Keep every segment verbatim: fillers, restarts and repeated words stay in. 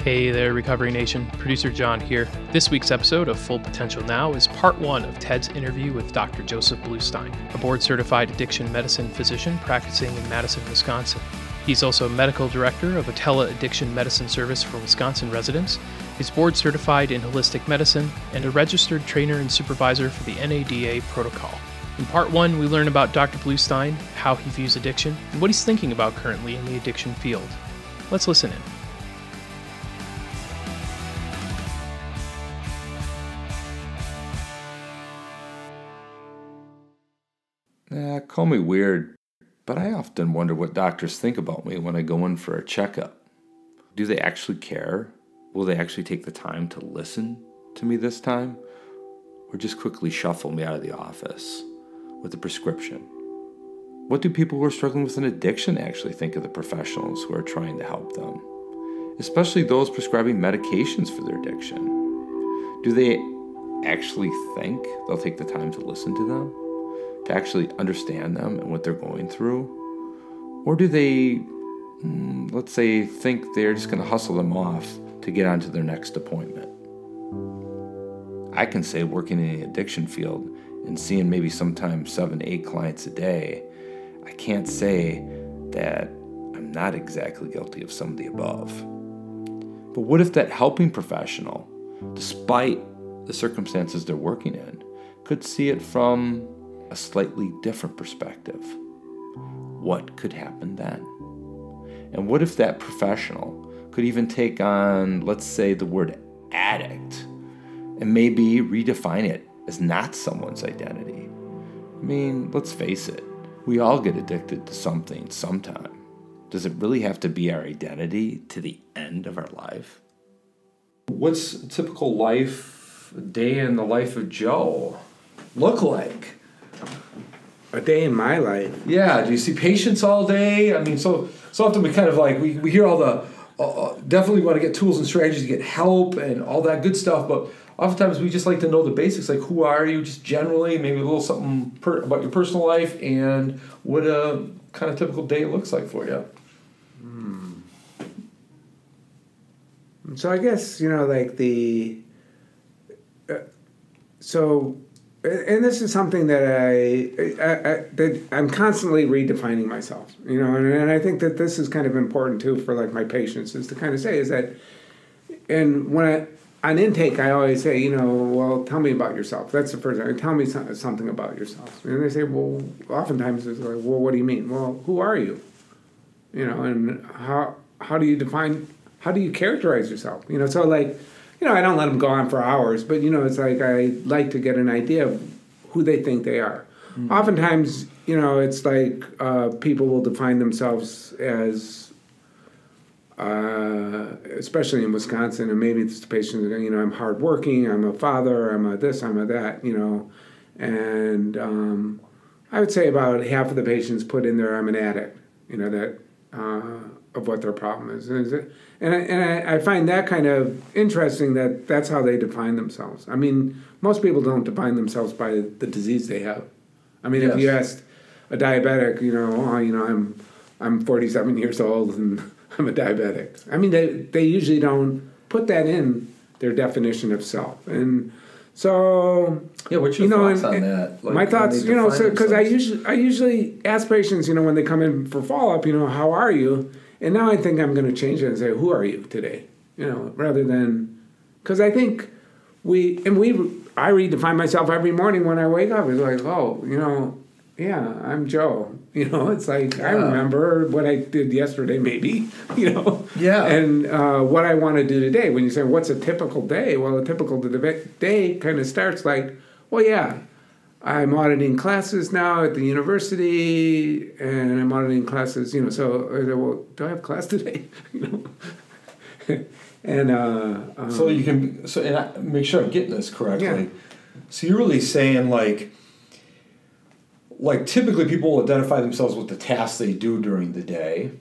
Hey there, Recovery Nation. Producer John here. This week's episode of Full Potential Now is part one of Ted's interview with Doctor Joseph Blustein, a board-certified addiction medicine physician practicing in Madison, Wisconsin. He's also medical director of a tele-addiction medicine service for Wisconsin residents. He's board-certified in holistic medicine and a registered trainer and supervisor for the N A D A protocol. In part one, we learn about Doctor Blustein, how he views addiction, and what he's thinking about currently in the addiction field. Let's listen in. Eh, call me weird, but I often wonder what doctors think about me when I go in for a checkup. Do they actually care? Will they actually take the time to listen to me this time? Or just quickly shuffle me out of the office with a prescription? What do people who are struggling with an addiction actually think of the professionals who are trying to help them? Especially those prescribing medications for their addiction. Do they actually think they'll take the time to listen to them? To actually understand them and what they're going through? Or do they, let's say, think they're just going to hustle them off to get onto their next appointment? I can say working in the addiction field and seeing maybe sometimes seven, eight clients a day, I can't say that I'm not exactly guilty of some of the above. But what if that helping professional, despite the circumstances they're working in, could see it from a slightly different perspective? What could happen then? And what if that professional could even take on, let's say, the word addict and maybe redefine it as not someone's identity? I mean, let's face it, we all get addicted to something sometime. Does it really have to be our identity to the end of our life? What's a typical life, day in the life of Joe look like? A day in my life. Yeah, do you see patients all day? I mean, so so often we kind of like, we, we hear all the, uh, definitely want to get tools and strategies to get help and all that good stuff, but oftentimes we just like to know the basics, like who are you just generally, maybe a little something per, about your personal life and what a kind of typical day looks like for you. Hmm. So I guess, you know, like the, uh, so... And this is something that I, I, I that I'm constantly redefining myself, you know, and, and I think that this is kind of important too for like my patients is to kind of say is that, and when I, on intake I always say, you know, well, tell me about yourself. That's the first thing. Tell me some, something about yourself. And they say, well, oftentimes it's like, well, what do you mean? Well, who are you? You know, and how how do you define? How do you characterize yourself? You know, so like. You know, I don't let them go on for hours, but, you know, it's like I like to get an idea of who they think they are. Mm. Oftentimes, you know, it's like uh, people will define themselves as, uh, especially in Wisconsin, and maybe it's the patient, you know, I'm hardworking, I'm a father, I'm a this, I'm a that, you know. And um, I would say about half of the patients put in there, I'm an addict, you know, that... Uh, of what their problem is. And I, and I find that kind of interesting that that's how they define themselves. I mean, most people don't define themselves by the disease they have. I mean, yes. If you asked a diabetic, you know, oh, you know, I'm I'm forty-seven years old and I'm a diabetic. I mean, they, they usually don't put that in their definition of self. And so... Yeah, what's your you know, thoughts and, on that? Like, my thoughts, you know, so because I usually, I usually ask patients, you know, when they come in for follow-up, you know, how are you? And now I think I'm going to change it and say, who are you today? You know, rather than... Because I think we... And we, I redefine myself every morning when I wake up. It's like, oh, you know, yeah, I'm Joe. You know, it's like, yeah. I remember what I did yesterday, maybe, you know? Yeah. And uh, what I want to do today. When you say, what's a typical day? Well, a typical day kind of starts like, well, yeah, I'm auditing classes now at the university, and I'm auditing classes, you know, so, well, do I have class today? You know? and uh, um, So you can, so and I, make sure I'm getting this correctly. Yeah. So you're really saying, like, like typically people will identify themselves with the tasks they do during the day,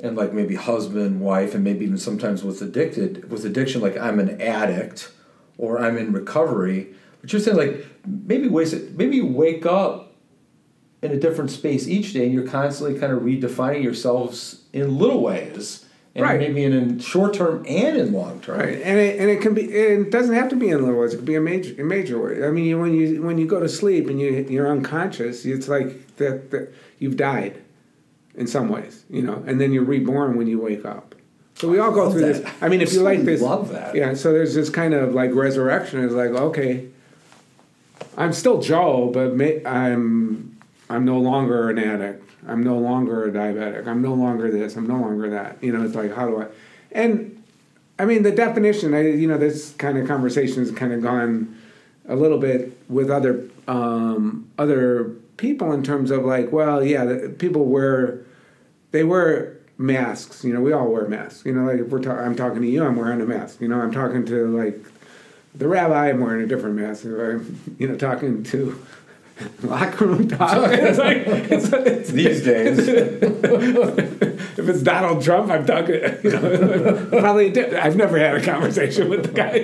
and, like, maybe husband, wife, and maybe even sometimes with addicted, with addiction, like, I'm an addict, or I'm in recovery, But you're saying like maybe waste it, maybe you wake up in a different space each day, and you're constantly kind of redefining yourselves in little ways, and right. maybe in, in short term and in long term. Right, and it, and it can be. It doesn't have to be in little ways. It could be a major, a major way. I mean, when you when you go to sleep and you you're unconscious, it's like that, that you've died in some ways, you know, and then you're reborn when you wake up. So we all go through that. this. I mean, if you like this, love that. Yeah. So there's this kind of like resurrection. It's like, okay, I'm still Joe, but may, I'm I'm no longer an addict. I'm no longer a diabetic. I'm no longer this. I'm no longer that. You know, it's like, how do I? And I mean, the definition. I you know, this kind of conversation has kind of gone a little bit with other um, other people in terms of like, well, yeah, the, people were they were. masks, you know, we all wear masks. You know, like if we're ta- I'm talking to you, I'm wearing a mask. You know, I'm talking to like the rabbi, I'm wearing a different mask. I'm, you know, talking to locker room talk. It's like, it's, it's, these days, if it's Donald Trump, I'm talking. You know, probably I've never had a conversation with the guy,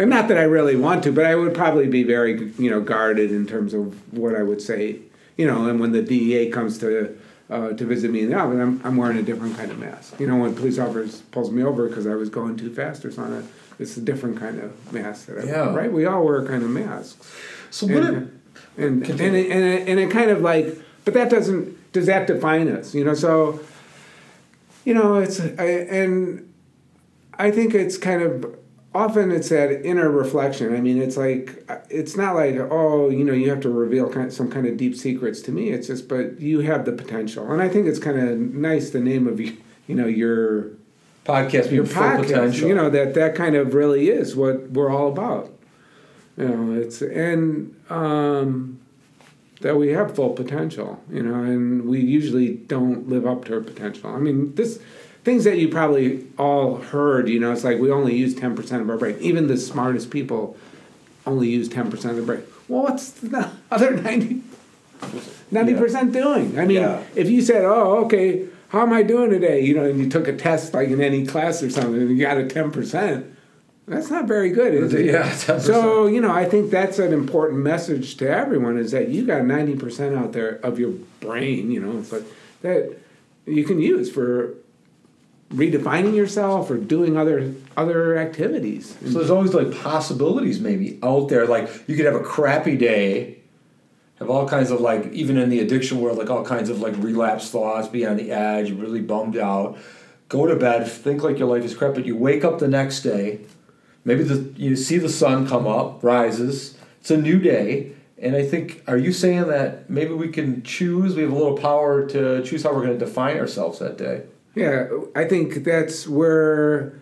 and not that I really want to, but I would probably be very, you know, guarded in terms of what I would say. You know, and when the D E A comes to Uh, to visit me in the office, I'm, I'm wearing a different kind of mask. You know, when police officers pulls me over because I was going too fast or something, it's a different kind of mask that I yeah. wear, right? We all wear kind of masks. So what? And it, and, and, and, it, and, it, and it kind of like, but that doesn't, does that define us? You know, so, you know, it's, I, and I think it's kind of, often it's that inner reflection. I mean, it's like, it's not like, oh, you know, you have to reveal kind of, some kind of deep secrets to me. It's just, but you have the potential. And I think it's kind of nice, the name of, you know, your podcast, your podcast, potential. You know, that that kind of really is what we're all about. You know, it's, and um, that we have full potential, you know, and we usually don't live up to our potential. I mean, this... Things that you probably all heard, you know, it's like we only use ten percent of our brain. Even the smartest people only use ten percent of the brain. Well, what's the other ninety, ninety percent yeah. doing? I mean, yeah. if you said, oh, okay, how am I doing today? You know, and you took a test like in any class or something and you got a ten percent, that's not very good, is it? Yeah, ten percent. So, you know, I think that's an important message to everyone is that you got ninety percent out there of your brain, you know, it's like that you can use for redefining yourself or doing other other activities. So there's always like possibilities maybe out there. Like you could have a crappy day, have all kinds of like, even in the addiction world, like all kinds of like relapse thoughts, be on the edge, really bummed out, go to bed, think like your life is crap, but you wake up the next day, maybe the, you see the sun come up, rises, it's a new day. And I think, are you saying that maybe we can choose, we have a little power to choose how we're going to define ourselves that day? Yeah, I think that's where,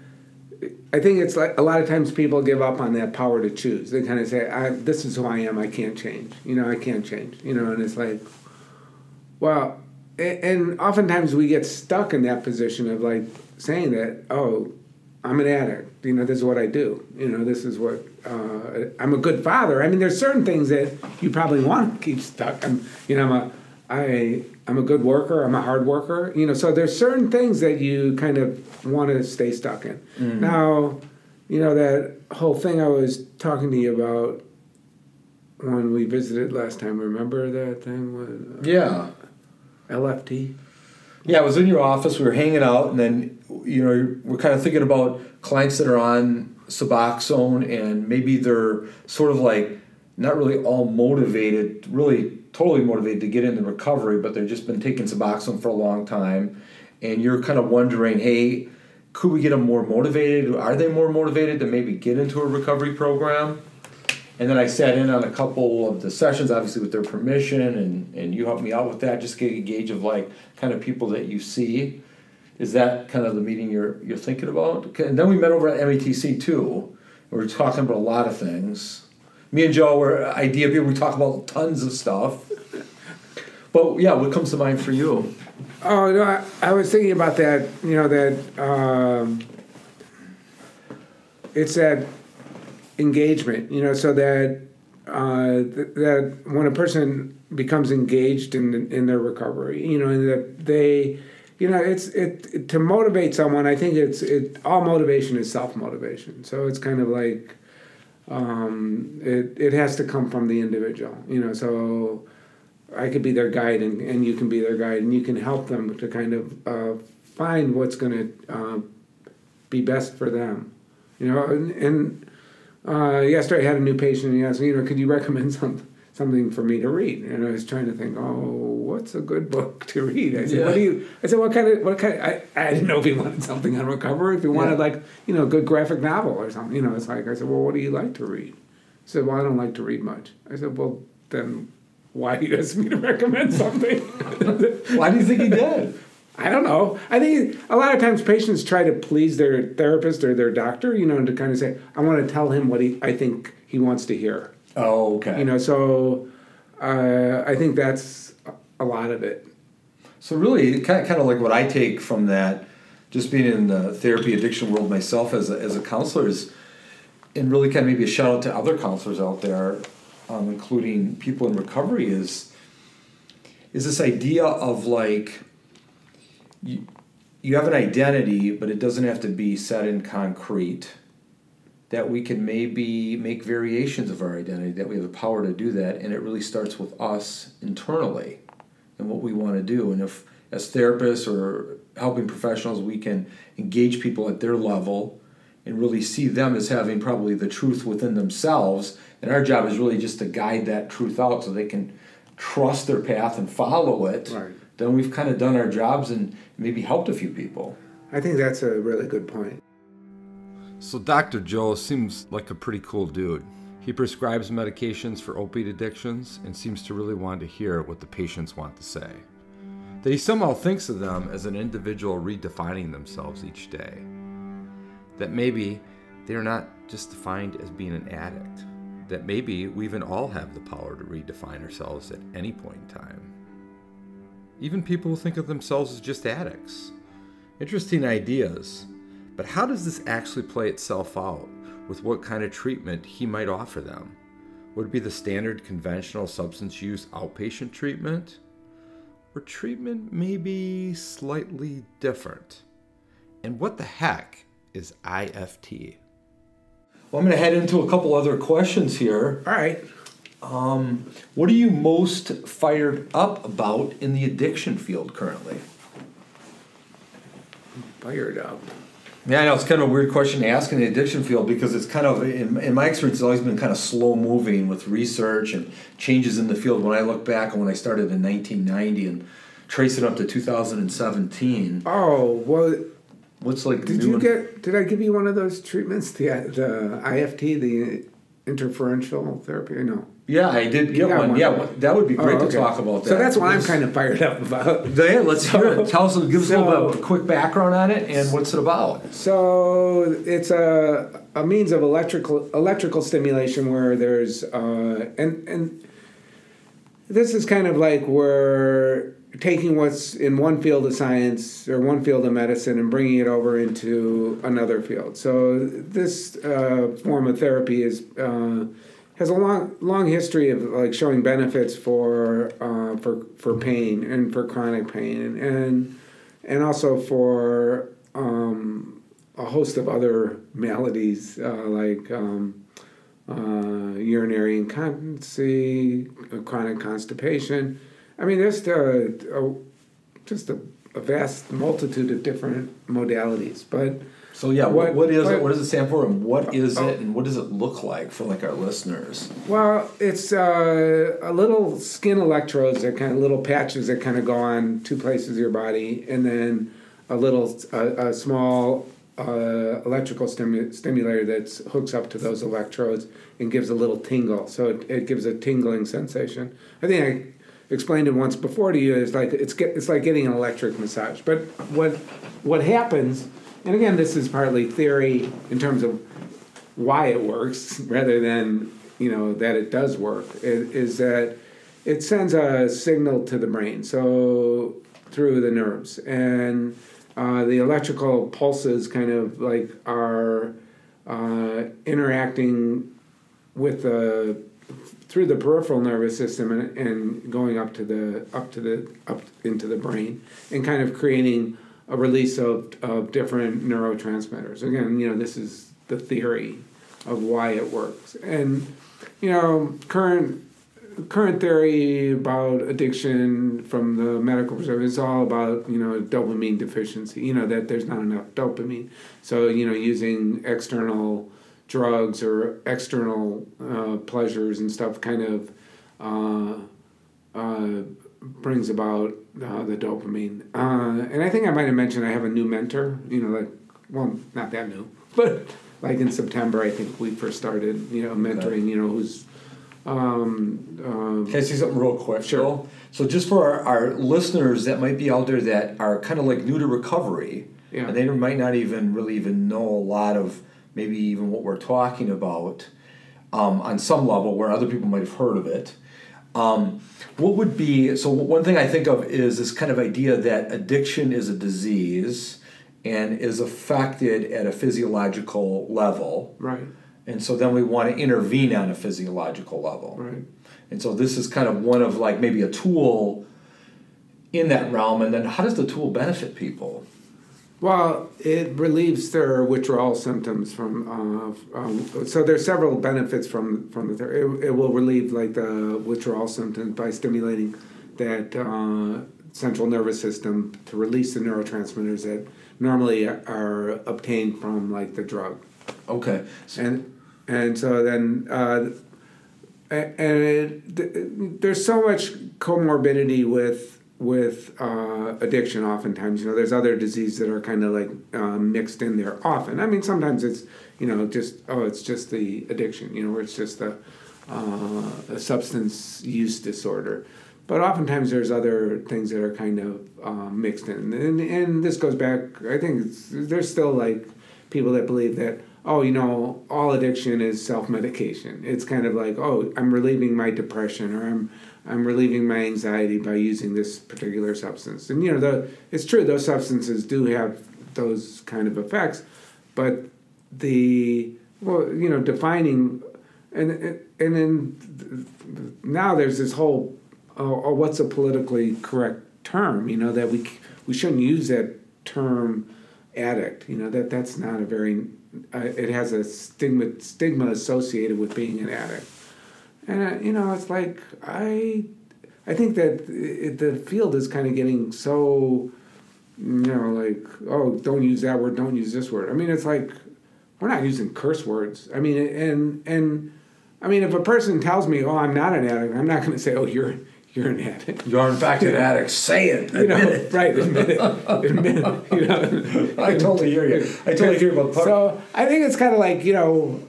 I think it's like a lot of times people give up on that power to choose. They kind of say, I, this is who I am, I can't change. You know, I can't change. You know, and it's like, well, and oftentimes we get stuck in that position of like saying that, oh, I'm an addict. You know, this is what I do. You know, this is what, uh, I'm a good father. I mean, there's certain things that you probably want to keep stuck. I'm, you know, I'm a, I... I'm a good worker, I'm a hard worker. You know, so there's certain things that you kind of want to stay stuck in. Mm-hmm. Now, you know, that whole thing I was talking to you about when we visited last time, remember that thing with uh, yeah. L F T? Yeah, I was in your office, we were hanging out, and then, you know, we're kind of thinking about clients that are on Suboxone, and maybe they're sort of like not really all motivated, really totally motivated to get into recovery, but they've just been taking Suboxone for a long time, and you're kind of wondering, hey, could we get them more motivated? Are they more motivated to maybe get into a recovery program? And then I sat in on a couple of the sessions, obviously with their permission, and, and you helped me out with that, just get a gauge of like kind of people that you see. Is that kind of the meeting you're you're thinking about? And then we met over at M A T C too, and we were talking about a lot of things. Me and Joe were idea people. We talk about tons of stuff. But, yeah, what comes to mind for you? Oh, no, I, I was thinking about that, you know, that um, it's that engagement, you know, so that uh, th- that when a person becomes engaged in in their recovery, you know, and that they, you know, it's it to motivate someone, I think it's it all motivation is self-motivation. So it's kind of like, um, it it has to come from the individual. You know, so I could be their guide, and, and you can be their guide, and you can help them to kind of uh, find what's going to uh, be best for them. You know, and, and uh, yesterday I had a new patient, and he asked me, you know, could you recommend something? Something for me to read, and I was trying to think, oh, what's a good book to read? I said, yeah. what do you? I said, what kind of? What kind? Of, I, I didn't know if he wanted something on recovery, if he wanted yeah. like you know, a good graphic novel or something. You know, it's like I said, well, what do you like to read? He said, well, I don't like to read much. I said, well, then why do you ask me to recommend something? Why do you think he did? I don't know. I think a lot of times patients try to please their therapist or their doctor, you know, and to kind of say, I want to tell him what he I think he wants to hear. Oh, okay. You know, so uh, I think that's a lot of it. So really, kind of, kind of like what I take from that, just being in the therapy addiction world myself as a, as a counselor is, and really kind of maybe a shout out to other counselors out there, um, including people in recovery, is is this idea of like, you, you have an identity, but it doesn't have to be set in concrete. That we can maybe make variations of our identity, that we have the power to do that, and it really starts with us internally and what we want to do. And if, as therapists or helping professionals, we can engage people at their level and really see them as having probably the truth within themselves, and our job is really just to guide that truth out so they can trust their path and follow it, right. Then we've kind of done our jobs and maybe helped a few people. I think that's a really good point. So Doctor Joe seems like a pretty cool dude. He prescribes medications for opiate addictions and seems to really want to hear what the patients want to say. That he somehow thinks of them as an individual redefining themselves each day. That maybe they're not just defined as being an addict. That maybe we even all have the power to redefine ourselves at any point in time. Even people who think of themselves as just addicts. Interesting ideas. But how does this actually play itself out with what kind of treatment he might offer them? Would it be the standard conventional substance use outpatient treatment? Or treatment maybe slightly different? And what the heck is I F T? Well, I'm going to head into a couple other questions here. All right. Um, what are you most fired up about in the addiction field currently? I'm fired up. Yeah, I know, it's kind of a weird question to ask in the addiction field because it's kind of, in, in my experience, it's always been kind of slow-moving with research and changes in the field. When I look back on when I started in nineteen ninety and trace it up to two thousand seventeen. Oh, well, what's like did you one? get? Did I give you one of those treatments, the, the I F T, the Interferential therapy? No. Yeah, I did get one. one. Yeah, well, that would be great oh, okay. to talk about that. So that's what I'm kind of fired up about. Yeah, let's hear it. Tell us, give us so, a little bit of a quick background on it and what's it about. So it's a a means of electrical electrical stimulation where there's uh, and and this is kind of like we're taking what's in one field of science or one field of medicine and bringing it over into another field. So this uh, form of therapy is. Uh, has a long long history of like showing benefits for uh, for for pain and for chronic pain and and also for um, a host of other maladies uh, like um, uh, urinary incontinency, chronic constipation. I mean, there's a, a, just a, a vast multitude of different modalities, but. So yeah, what, what is what, it? What does it stand for, and what is it, and what does it look like for like our listeners? Well, it's uh, a little skin electrodes, that kind of little patches that kind of go on two places of your body, and then a little a, a small uh, electrical stimu- stimulator that hooks up to those electrodes and gives a little tingle. So it, it gives a tingling sensation. I think I explained it once before to you. It's like it's get, it's like getting an electric massage. But what what happens? And again, this is partly theory in terms of why it works rather than, you know, that it does work, it, is that it sends a signal to the brain, so through the nerves. And uh, the electrical pulses kind of like are uh, interacting with the, through the peripheral nervous system and, and going up to the, up to the, up into the brain and kind of creating a release of, of different neurotransmitters. Again, you know, this is the theory. of why it works. And, you know, current current theory about addiction from the medical perspective is all about, you know, dopamine deficiency, you know, that there's not enough dopamine. So, you know, using external drugs or external uh, pleasures and stuff kind of uh, uh, brings about uh, the dopamine. Uh, and I think I might have mentioned I have a new mentor, you know, like, well, not that new, but like in September, I think we first started, you know, mentoring, you know, who's... Um, um, Can I say something real quick? Sure. Bill? So just for our, our listeners that might be out there that are kind of like new to recovery, yeah. and they might not even really even know a lot of maybe even what we're talking about um, on some level where other people might have heard of it. Um, what would be, so one thing I think of is this kind of idea that addiction is a disease and is affected at a physiological level. Right. And so then we want to intervene on a physiological level. Right. And so this is kind of one of like maybe a tool in that realm. And then how does the tool benefit people? Well, it relieves their withdrawal symptoms from, uh, um, so there's several benefits from, from the therapy. It, it will relieve like the withdrawal symptoms by stimulating that uh, central nervous system to release the neurotransmitters that normally are obtained from like the drug. Okay. And and so then, uh, and it, th- there's so much comorbidity with with uh, addiction oftentimes. You know, there's other diseases that are kind of like uh, mixed in there often. I mean, sometimes it's, you know, just, oh, it's just the addiction, you know, or it's just the uh, a substance use disorder. But oftentimes there's other things that are kind of uh, mixed in. And, and this goes back, I think it's, there's still like people that believe that, oh, you know, all addiction is self-medication. It's kind of like, oh, I'm relieving my depression or I'm I'm relieving my anxiety by using this particular substance. And, you know, the, it's true, those substances do have those kind of effects, but the, well, you know, defining, and and then now there's this whole, oh, what's a politically correct term, you know, that we we shouldn't use that term addict, you know, that that's not a very... Uh, it has a stigma stigma associated with being an addict, and uh, you know it's like I, I think that it, the field is kind of getting so, you know, like, oh, don't use that word, don't use this word. I mean, it's like we're not using curse words. I mean, and and I mean, if a person tells me, oh, I'm not an addict, I'm not going to say, oh, you're you're an addict. You are in fact an addict. Say it. Admit you know, it. Right. Admit it. Admit it. You know. I totally hear you. I totally hear about part. So I think it's kind of like, you know,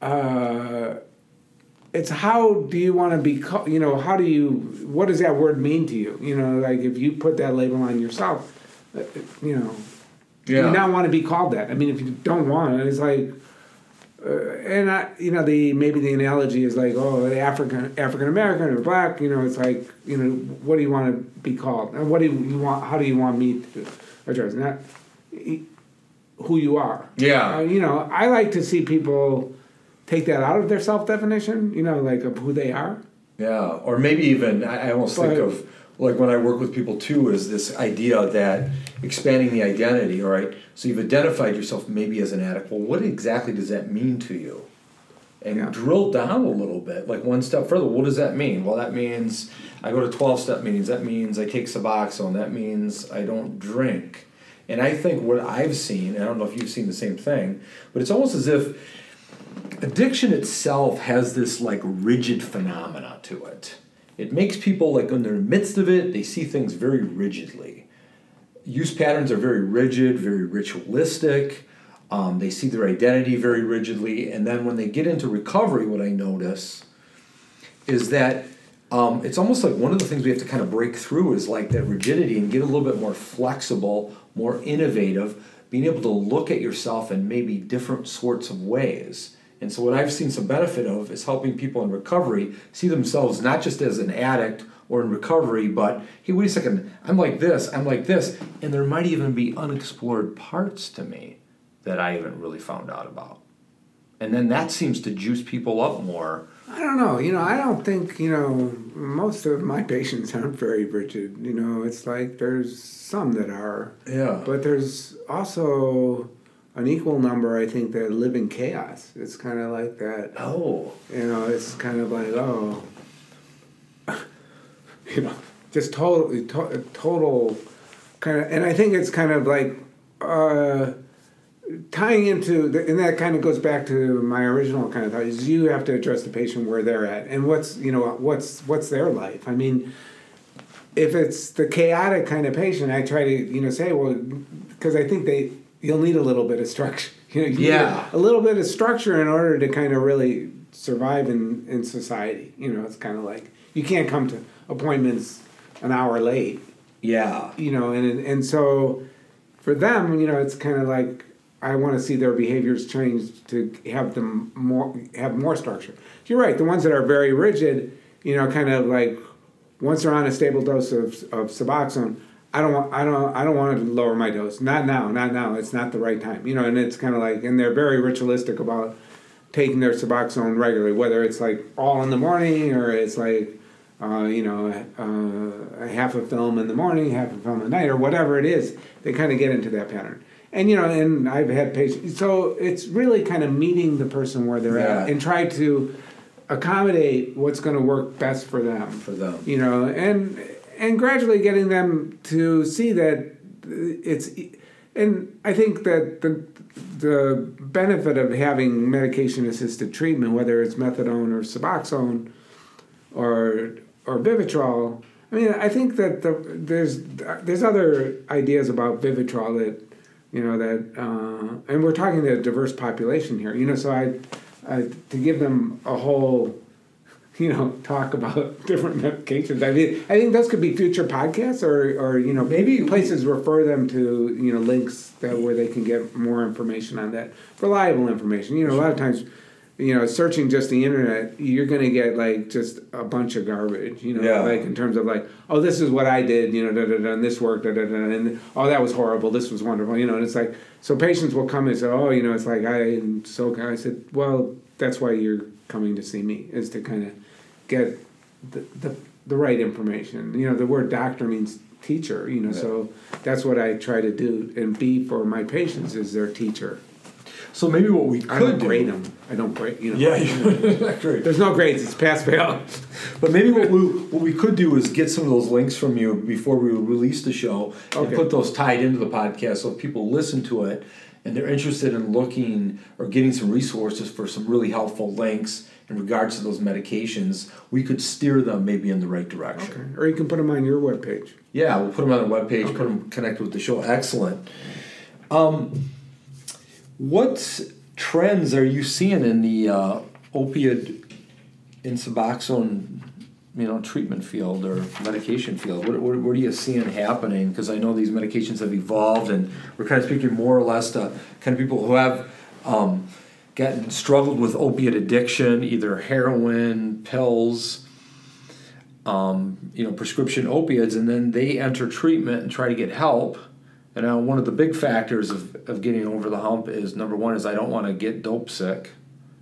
uh, it's how do you want to be, co- you know, how do you, what does that word mean to you? You know, like if you put that label on yourself, you know, yeah. you not want to be called that. I mean, if you don't want it, it's like, Uh, and I, you know, the maybe the analogy is like, oh, the African African American or black, you know, it's like, you know, what do you want to be called, and what do you want? How do you want me to address? Not who you are. Yeah. Uh, you know, I like to see people take that out of their self definition. You know, like of who they are. Yeah, or maybe even I, I almost but, think of like when I work with people too is this idea that expanding the identity, all right? So you've identified yourself maybe as an addict. Well, what exactly does that mean to you? And yeah. drill down a little bit, like one step further. What does that mean? Well, that means I go to twelve-step meetings. That means I take Suboxone. That means I don't drink. And I think what I've seen, and I don't know if you've seen the same thing, but it's almost as if addiction itself has this like rigid phenomena to it. It makes people, like when they're in the midst of it, they see things very rigidly. Use patterns are very rigid, very ritualistic. Um, they see their identity very rigidly. And then when they get into recovery, what I notice is that um, it's almost like one of the things we have to kind of break through is like that rigidity and get a little bit more flexible, more innovative, being able to look at yourself in maybe different sorts of ways. And so what I've seen some benefit of is helping people in recovery see themselves not just as an addict or in recovery, but, hey, wait a second, I'm like this, I'm like this, and there might even be unexplored parts to me that I haven't really found out about. And then that seems to juice people up more. I don't know. You know, I don't think, you know, most of my patients aren't very rigid. You know, it's like there's some that are. Yeah. But there's also... an equal number, I think, that live in chaos. It's kind of like that. Oh. You know, it's kind of like, oh, you know, just total, to, total kind of, and I think it's kind of like uh, tying into, the, and that kind of goes back to my original kind of thought, is you have to address the patient where they're at and what's, you know, what's what's their life. I mean, if it's the chaotic kind of patient, I try to, you know, say, well, because I think they, you'll need a little bit of structure. You know, you yeah. need a little bit of structure in order to kind of really survive in, in society. You know, it's kind of like, you can't come to appointments an hour late. Yeah. You know, and and so for them, you know, it's kind of like, I want to see their behaviors change to have them more, have more structure. You're right. The ones that are very rigid, you know, kind of like, once they're on a stable dose of of Suboxone, I don't want, I don't, I don't want to lower my dose. Not now, not now. It's not the right time. You know, and it's kind of like, and they're very ritualistic about taking their Suboxone regularly, whether it's like all in the morning or it's like, uh, you know, uh, half a film in the morning, half a film at night, or whatever it is. They kind of get into that pattern. And, you know, and I've had patients. So it's really kind of meeting the person where they're yeah. at and try to accommodate what's going to work best for them. For them. You know, and... And gradually getting them to see that it's, and I think that the the benefit of having medication-assisted treatment, whether it's methadone or Suboxone, or or Vivitrol. I mean, I think that the, there's there's other ideas about Vivitrol that, you know, that, uh, and we're talking to a diverse population here, you know. So I, I to give them a whole. You know, talk about different medications. I mean, I think those could be future podcasts, or, or you know, maybe places refer them to, you know, links that where they can get more information on that, reliable information. You know, a lot of times, you know, searching just the internet, you're going to get like just a bunch of garbage. You know, yeah. like in terms of like, oh, this is what I did. You know, da da da, and this worked. Da da da, and oh, that was horrible. This was wonderful. You know, and it's like, so patients will come and say, oh, you know, it's like I am so. I said, well, that's why you're coming to see me, is to kind of get the, the the right information. You know, the word doctor means teacher, you know, yeah. so that's what I try to do and be for my patients, is their teacher. So maybe what we could do... I don't grade do. them. I don't grade, you know. Yeah, you know, there's no grades. It's pass-fail. But maybe what we what we could do is get some of those links from you before we release the show okay. and put those tied into the podcast so if people listen to it and they're interested in looking or getting some resources for some really helpful links in regards to those medications, we could steer them maybe in the right direction. Okay. Or you can put them on your webpage. Yeah, we'll put them on the webpage, okay. put them connected with the show. Excellent. Um, what trends are you seeing in the uh, opioid and Suboxone, you know, treatment field or medication field? What, what, what are you seeing happening? Because I know these medications have evolved, and we're kind of speaking more or less to kind of people who have um, gotten struggled with opiate addiction, either heroin, pills, um, you know, prescription opiates, and then they enter treatment and try to get help. And now one of the big factors of, of getting over the hump is, number one, is I don't want to get dope sick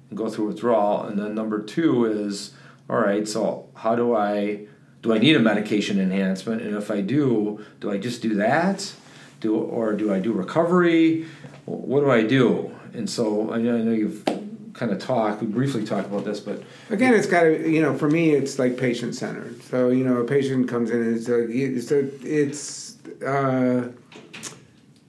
and go through withdrawal. And then number two is, all right, so how do I, do I need a medication enhancement? And if I do, do I just do that? Do Or do I do recovery? What do I do? And so I know, I know you've kind of talked, we briefly talked about this, but... Again, it's got to, you know, for me, it's like patient-centered. So, you know, a patient comes in and it's, like, it's, it's uh,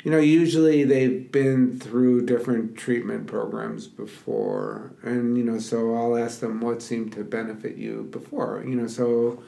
you know, usually they've been through different treatment programs before. And, you know, so I'll ask them what seemed to benefit you before. You know, so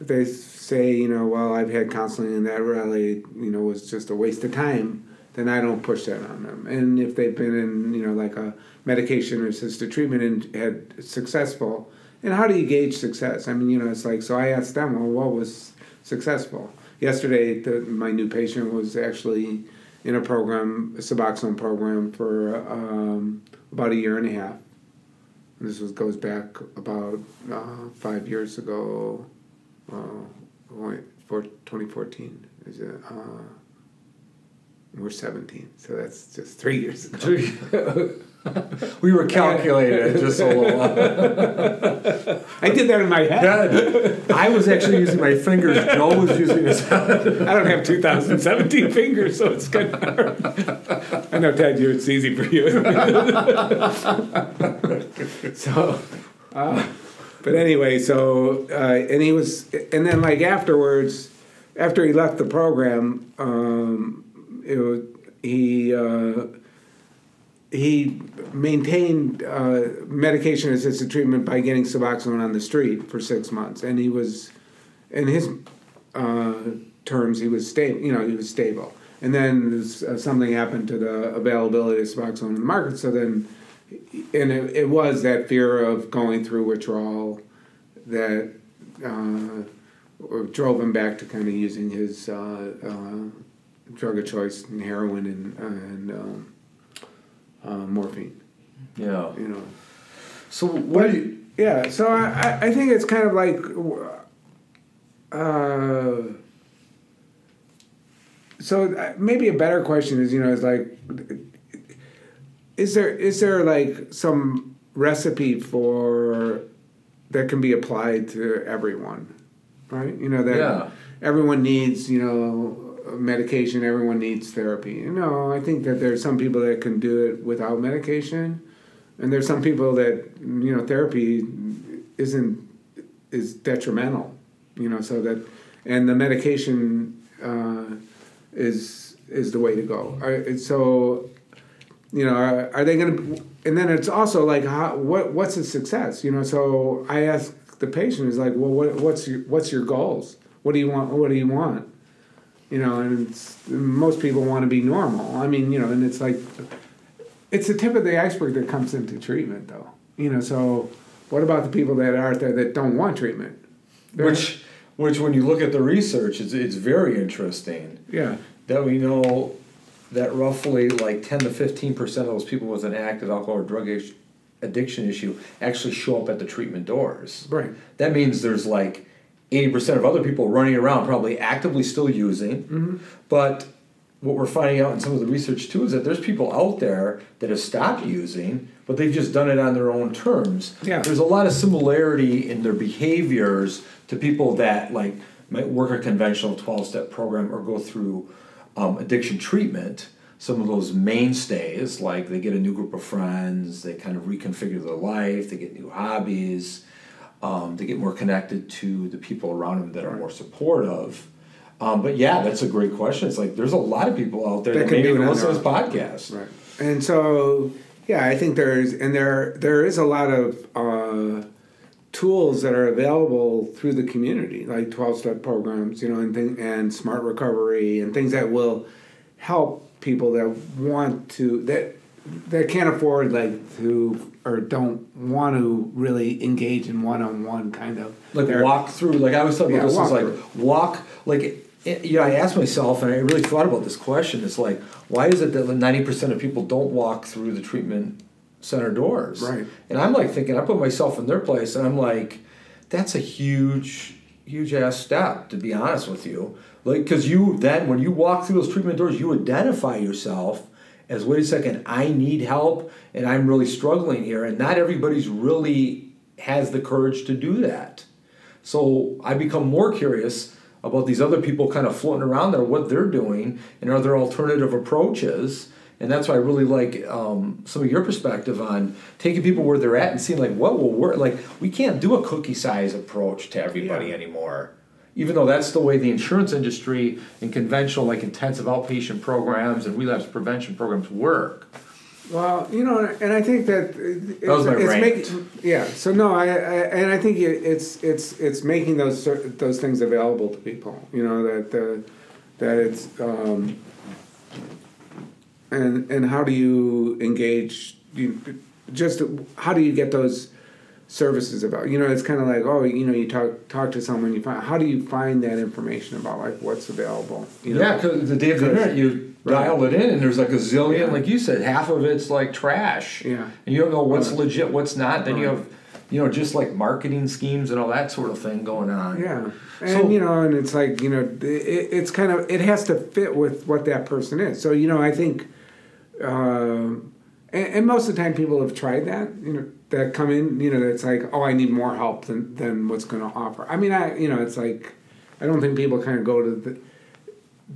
if they say, you know, well, I've had counseling and that really, you know, was just a waste of time, then I don't push that on them. And if they've been in, you know, like a medication-assisted treatment and had successful, and how do you gauge success? I mean, you know, it's like, so I asked them, well, what was successful? Yesterday, the, my new patient was actually... in a program, a Suboxone program, for um, about a year and a half. And this was, goes back about uh, five years ago, uh, for twenty fourteen. Is it? Uh, And we're seventeen, so that's just three years ago. We were calculated just a little. I did that in my head. Yeah, I was actually using my fingers. Joel was using his head. I don't have two thousand seventeen fingers, so it's good. I know, Ted, you, it's easy for you. so, uh, but anyway, so uh, and he was, and then like afterwards, after he left the program, um, it was, he. Uh, He maintained uh, medication-assisted treatment by getting Suboxone on the street for six months, and he was, in his uh, terms, he was stable. You know, he was stable. And then uh, something happened to the availability of Suboxone in the market. So then, and it, it was that fear of going through withdrawal that uh, drove him back to kind of using his uh, uh, drug of choice and heroin and and. Um, Uh, morphine. Yeah. You know. So what? But, do you, yeah. So I, I think it's kind of like. Uh, so maybe a better question is, you know, is like, is there is there like some recipe for that can be applied to everyone, right? You know that yeah. everyone needs, you know. medication, everyone needs therapy. You know, I think that there's some people that can do it without medication, and there's some people that, you know, therapy isn't, is detrimental, you know, so that, and the medication uh, is is the way to go. I, so, you know, are, are they going to, and then it's also like, how, what what's the success? You know, so I ask the patient, is like, well, what, what's your, what's your goals? What do you want? What do you want? You know, and it's, most people want to be normal. I mean, you know, and it's like, it's the tip of the iceberg that comes into treatment, though. You know, so what about the people that are there that don't want treatment? They're, which, which when you look at the research, it's, it's very interesting. Yeah. That we know that roughly like ten to fifteen percent of those people with an active alcohol or drug ish, addiction issue actually show up at the treatment doors. Right. That means there's like eighty percent of other people running around probably actively still using. Mm-hmm. But what we're finding out in some of the research, too, is that there's people out there that have stopped using, but they've just done it on their own terms. Yeah. There's a lot of similarity in their behaviors to people that, like, might work a conventional twelve-step program or go through um, addiction treatment. Some of those mainstays, like they get a new group of friends, they kind of reconfigure their life, they get new hobbies. Um, to get more connected to the people around them that are more supportive. Um, but yeah, that's a great question. It's like there's a lot of people out there that, that maybe even listen to this podcast. Right. And so, yeah, I think there's, and there there is a lot of uh, tools that are available through the community, like twelve-step programs, you know, and thing, and SMART recovery and things that will help people that want to, that that can't afford like to, or don't want to really engage in one-on-one kind of like therapy. Walk through. Like I was talking about, yeah, this is like through. walk. Like it, you know, I asked myself, and I really thought about this question. It's like, why is it that ninety percent of people don't walk through the treatment center doors? Right. And I'm like thinking, I put myself in their place, and I'm like, that's a huge, huge ass step, to be honest with you. Like, because you then when you walk through those treatment doors, you identify yourself as, wait a second, I need help, and I'm really struggling here, and not everybody's really has the courage to do that. So I become more curious about these other people kind of floating around there, what they're doing, and are there alternative approaches? And that's why I really like um, some of your perspective on taking people where they're at and seeing like what will work. Like we can't do a cookie size approach to everybody yeah. anymore. Even though that's the way the insurance industry and conventional, like intensive outpatient programs and relapse prevention programs work. Well, you know, and I think that it's, that was my it's making yeah. So no, I, I and I think it's it's it's making those those things available to people. You know that the, that it's um, and and how do you engage? You just how do you get those services about, you know, it's kind of like, oh, you know, you talk talk to someone, you find, how do you find that information about like what's available? You know? Yeah, because the day of the internet, you right. dial it in, and there's like a zillion, yeah. like you said, half of it's like trash. Yeah, and you don't know what's right. legit, what's not. Then right. you have you know, just like marketing schemes and all that sort of thing going on. Yeah. And, so, you know, and it's like, you know, it, it's kind of, it has to fit with what that person is. So, you know, I think, uh, and, and most of the time people have tried that, you know, that come in, you know, that's like, oh, I need more help than, than what's going to offer. I mean, I, you know, it's like, I don't think people kind of go to the,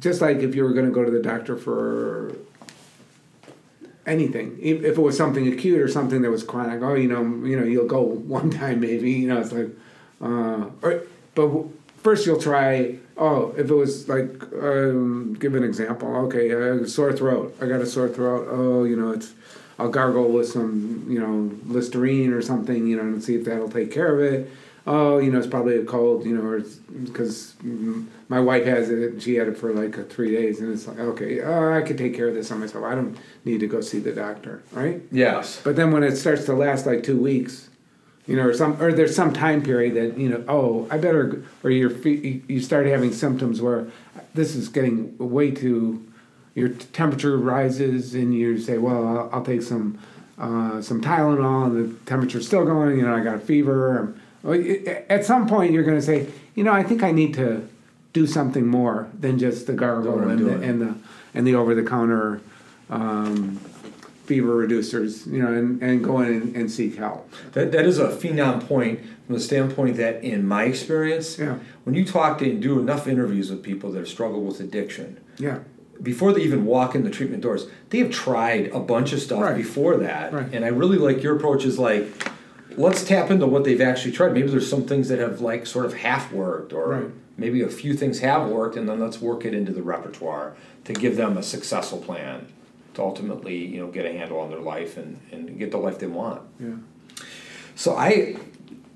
just like if you were going to go to the doctor for anything, if it was something acute or something that was chronic, oh, you know, you know, you'll go one time maybe, you know, it's like, uh, or, but first you'll try, oh, if it was like, um, give an example, okay, uh, sore throat, I got a sore throat, oh, you know, it's, I'll gargle with some, you know, Listerine or something, you know, and see if that'll take care of it. Oh, you know, it's probably a cold, you know, or because my wife has it and she had it for like three days. And it's like, okay, oh, I could take care of this on myself. I don't need to go see the doctor, right? Yes. But then when it starts to last like two weeks, you know, or some, or there's some time period that, you know, oh, I better, or your you start having symptoms where this is getting way too, your temperature rises and you say, well, I'll, I'll take some uh, some Tylenol and the temperature's still going, you know, I got a fever, I'm, at some point, you're going to say, you know, I think I need to do something more than just the gargle and the, and the and the over-the-counter um, fever reducers, you know, and, and go in and, and seek help. That That is a phenom point from the standpoint that, in my experience, yeah. when you talk to and do enough interviews with people that have struggled with addiction, yeah. before they even walk in the treatment doors, they have tried a bunch of stuff right. before that. Right. And I really like your approach is like, let's tap into what they've actually tried. Maybe there's some things that have like sort of half worked, or right. maybe a few things have worked, and then let's work it into the repertoire to give them a successful plan to ultimately, you know, get a handle on their life and, and get the life they want. Yeah. So I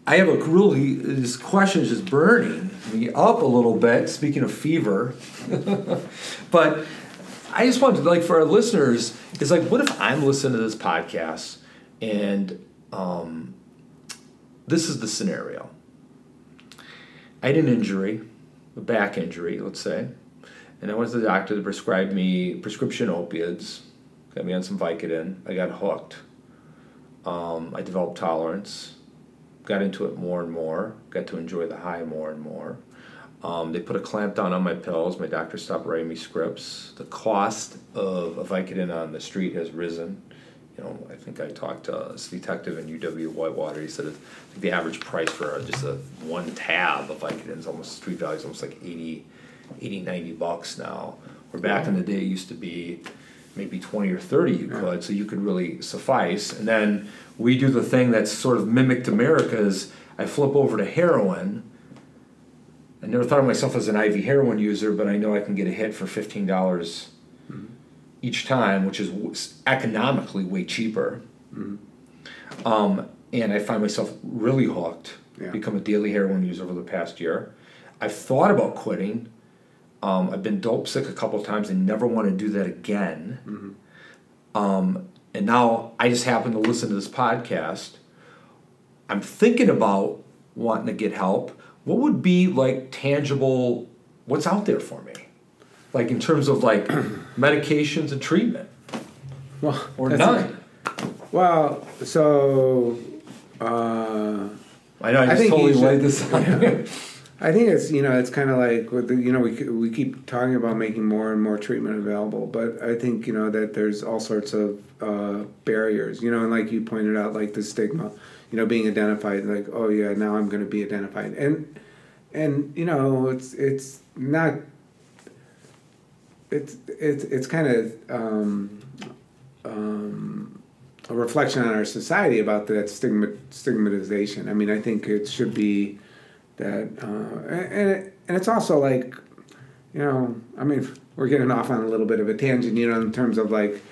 I have a really, this question is just burning me up a little bit, speaking of fever. But I just wanted to, like, for our listeners, it's like, what if I'm listening to this podcast and um this is the scenario. I had an injury, a back injury, let's say, and I went to the doctor to prescribe me prescription opiates, got me on some Vicodin. I got hooked. Um, I developed tolerance, got into it more and more, got to enjoy the high more and more. Um, they put a clamp down on my pills. My doctor stopped writing me scripts. The cost of a Vicodin on the street has risen. You know, I think I talked to this detective in U W-Whitewater. He said I think the average price for just a one tab of Vicodin is almost, street value is almost like eighty, eighty, ninety bucks now. Where back in the day it used to be maybe twenty or thirty you yeah. could, so you could really suffice. And then we do the thing that's sort of mimicked America's. I flip over to heroin. I never thought of myself as an I V heroin user, but I know I can get a hit for fifteen dollars mm-hmm. each time, which is economically way cheaper. Mm-hmm. Um, and I find myself really hooked. Yeah. Become a daily heroin user over the past year. I've thought about quitting. Um, I've been dope sick a couple of times and never want to do that again. Mm-hmm. Um, and now I just happen to listen to this podcast. I'm thinking about wanting to get help. What would be like tangible, what's out there for me? Like in terms of like medications and treatment, well, or none. A, well, so uh, I know I just I totally laid this on. Yeah. I think it's you know it's kind of like with the, you know we we keep talking about making more and more treatment available, but I think you know that there's all sorts of uh, barriers. You know, and like you pointed out, like the stigma. You know, being identified like oh yeah now I'm going to be identified and and you know it's it's not. It's it's it's kind of um, um, a reflection on our society about that stigma stigmatization. I mean, I think it should be that, uh, and it, and it's also like, you know, I mean, we're getting off on a little bit of a tangent, you know, in terms of like,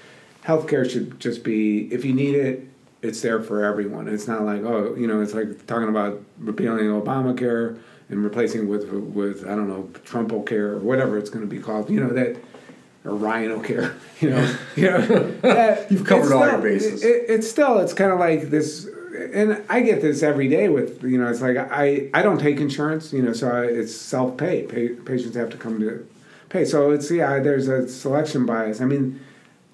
healthcare should just be if you need it, it's there for everyone. It's not like oh, you know, it's like talking about repealing Obamacare and replacing with, with I don't know, Trumpocare or whatever it's going to be called, you know, that, or Ryanocare, you know. You know that, you've covered all still, your bases. It, it's still, it's kind of like this, and I get this every day with, you know, it's like I, I don't take insurance, you know, so I, it's self-pay. Pay, patients have to come to pay. So it's, yeah, there's a selection bias. I mean,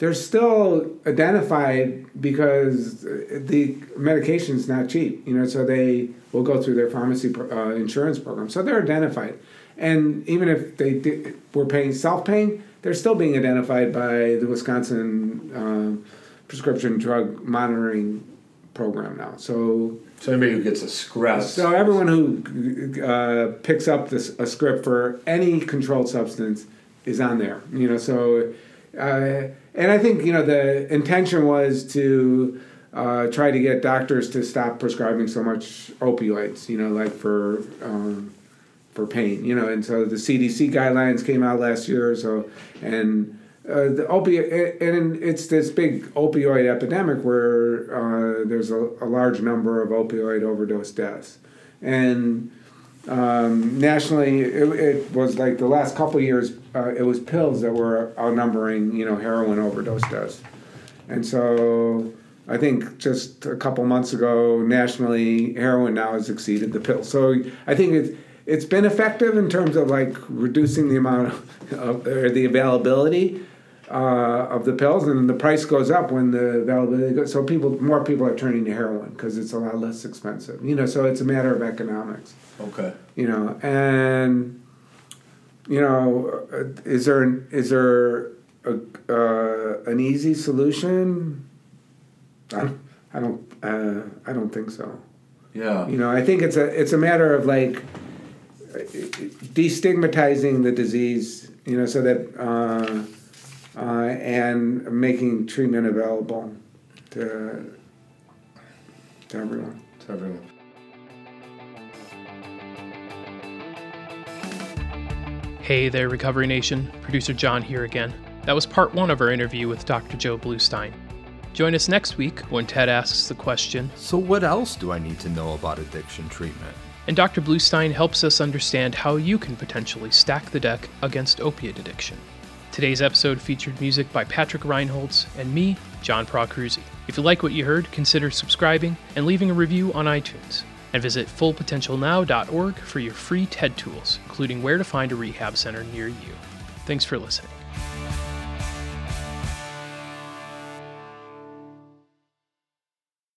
they're still identified because the medication's not cheap, you know, so they will go through their pharmacy uh, insurance program. So they're identified. And even if they did, were paying self-paying, they're still being identified by the Wisconsin uh, prescription drug monitoring program now. So so anybody who gets a script. So everyone who uh, picks up this, a script for any controlled substance is on there, you know, so... Uh, and I think, you know, the intention was to uh, try to get doctors to stop prescribing so much opioids, you know, like for um, for pain, you know. And so the C D C guidelines came out last year or so, and uh, the opioid, and it's this big opioid epidemic where uh, there's a, a large number of opioid overdose deaths. And um, nationally, it, it was like the last couple of years. Uh, it was pills that were outnumbering, you know, heroin overdose deaths. And so I think just a couple months ago, nationally, heroin now has exceeded the pill. So I think it's, it's been effective in terms of, like, reducing the amount of, of or the availability uh, of the pills, and the price goes up when the availability goes. So people, more people are turning to heroin because it's a lot less expensive. You know, so it's a matter of economics. Okay. You know, and... You know, is there an, is there a, uh, an easy solution? I don't I don't, uh, I don't think so. Yeah. You know, I think it's a it's a matter of, like, destigmatizing the disease, you know, so that uh, uh, and making treatment available to to everyone. To everyone. Hey there, Recovery Nation. Producer John here again. That was part one of our interview with Doctor Joe Blustein. Join us next week when Ted asks the question, so what else do I need to know about addiction treatment? And Doctor Blustein helps us understand how you can potentially stack the deck against opiate addiction. Today's episode featured music by Patrick Reinholtz and me, John Procruzzi. If you like what you heard, consider subscribing and leaving a review on iTunes. And visit full potential now dot org for your free TED tools, including where to find a rehab center near you. Thanks for listening.